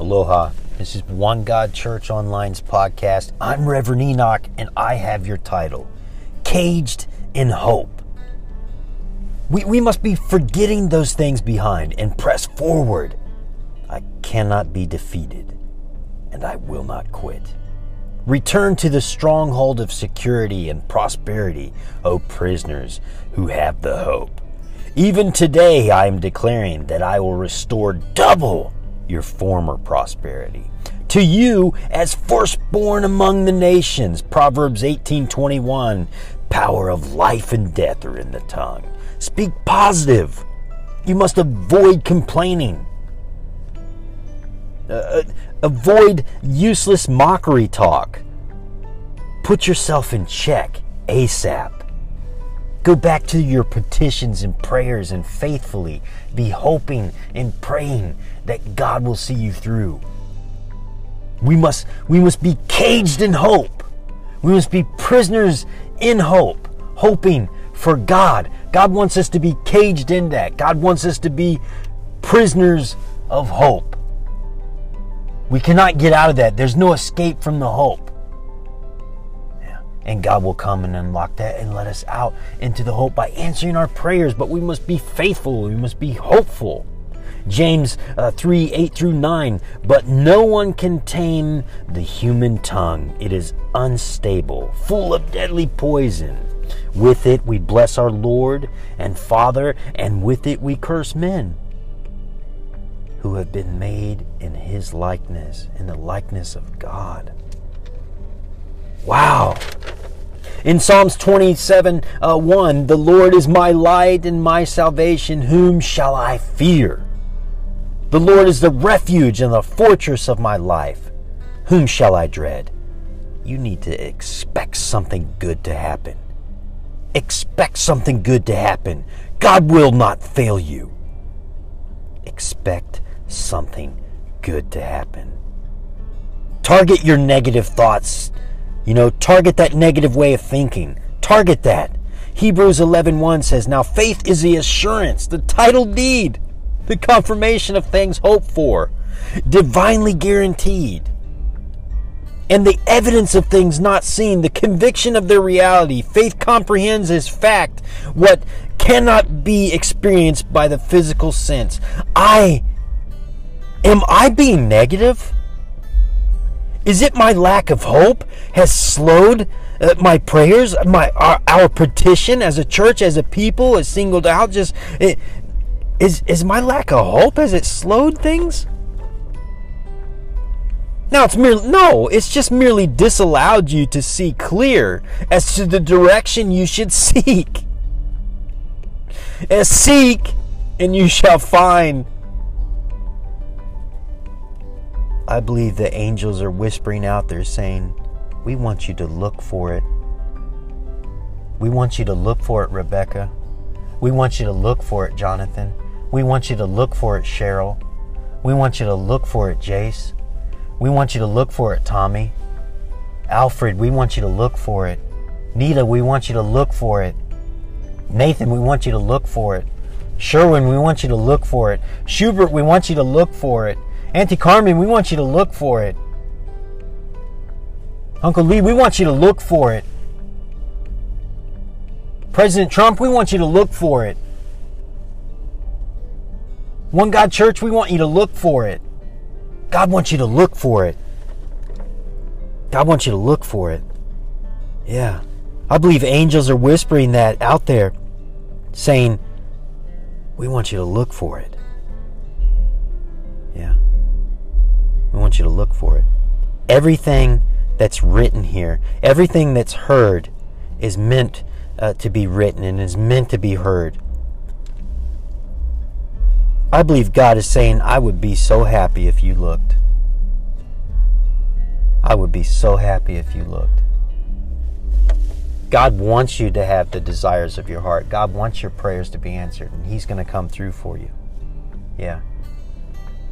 Aloha. This is One God Church Online's podcast. I'm Reverend Enoch, and I have your title, Caged in Hope. We must be forgetting those things behind and press forward. I cannot be defeated, and I will not quit. Return to the stronghold of security and prosperity, O prisoners who have the hope. Even today I am declaring that I will restore double your former prosperity. To you as firstborn among the nations, Proverbs 18:21, power of life and death are in the tongue. Speak positive. You must avoid complaining. Avoid useless mockery talk. Put yourself in check ASAP. Go back to your petitions and prayers and faithfully be hoping and praying that God will see you through. We must be caged in hope. We must be prisoners in hope, hoping for God. God wants us to be caged in that. God wants us to be prisoners of hope. We cannot get out of that. There's no escape from the hope. Yeah. And God will come and unlock that and let us out into the hope by answering our prayers. But we must be faithful. We must be hopeful. James 3:8-9. But no one can tame the human tongue. It is unstable, full of deadly poison. With it we bless our Lord and Father, and with it we curse men who have been made in His likeness, in the likeness of God. Wow. In Psalms 27:1, the Lord is my light and my salvation. Whom shall I fear? The Lord is the refuge and the fortress of my life. Whom shall I dread? You need to expect something good to happen. Expect something good to happen. God will not fail you. Expect something good to happen. Target your negative thoughts. Target that negative way of thinking. Target that. Hebrews 11:1 says, now faith is the assurance, the title deed, the confirmation of things hoped for, divinely guaranteed, and the evidence of things not seen, the conviction of their reality. Faith comprehends as fact what cannot be experienced by the physical sense. Am I being negative? Is it my lack of hope has slowed my prayers, our petition as a church, as a people, as singled out? Is my lack of hope, has it slowed things? Now it's just merely disallowed you to see clear as to the direction you should seek. And seek, and you shall find. I believe the angels are whispering out there saying, we want you to look for it. We want you to look for it, Rebecca. We want you to look for it, Jonathan. We want you to look for it, Cheryl. We want you to look for it, Jace. We want you to look for it, Tommy. Alfred, we want you to look for it. Nita, we want you to look for it. Nathan, we want you to look for it. Sherwin, we want you to look for it. Schubert, we want you to look for it. Auntie Carmen, we want you to look for it. Uncle Lee, we want you to look for it. President Trump, we want you to look for it. One God Church, we want you to look for it. God wants you to look for it. God wants you to look for it. Yeah. I believe angels are whispering that out there, saying, we want you to look for it. Yeah. We want you to look for it. Everything that's written here, everything that's heard is meant to be written and is meant to be heard. I believe God is saying, I would be so happy if you looked. I would be so happy if you looked. God wants you to have the desires of your heart. God wants your prayers to be answered, and He's going to come through for you. Yeah.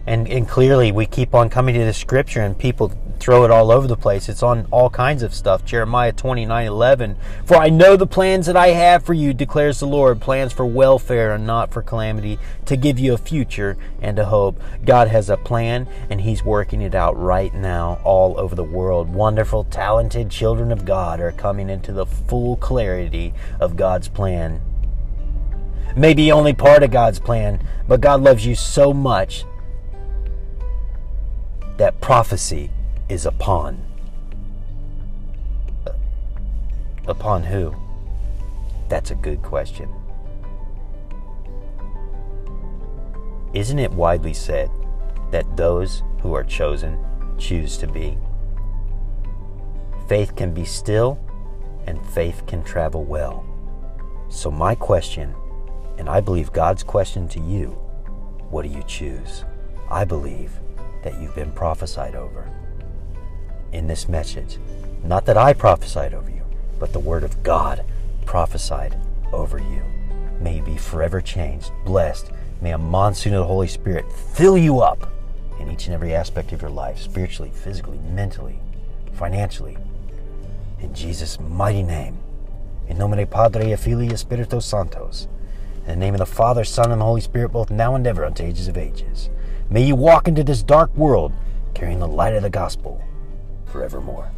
And clearly we keep on coming to the scripture and people throw it all over the place. It's on all kinds of stuff. Jeremiah 29:11. For I know the plans that I have for you, declares the Lord, plans for welfare and not for calamity, to give you a future and a hope. God has a plan, and he's working it out right now all over the world. Wonderful, talented children of God are coming into the full clarity of God's plan. Maybe only part of God's plan, but God loves you so much that prophecy is upon who? That's a good question. Isn't it widely said that those who are chosen choose to be? Faith can be still, and faith can travel well. So my question, and I believe God's question to you, what do you choose? I believe that you've been prophesied over in this message. Not that I prophesied over you, but the Word of God prophesied over you. May you be forever changed, blessed. May a monsoon of the Holy Spirit fill you up in each and every aspect of your life, spiritually, physically, mentally, financially. In Jesus' mighty name, in nomine Padre, Filii, Spiritus Sanctos, in the name of the Father, Son, and the Holy Spirit, both now and ever, unto ages of ages. May you walk into this dark world carrying the light of the gospel forevermore.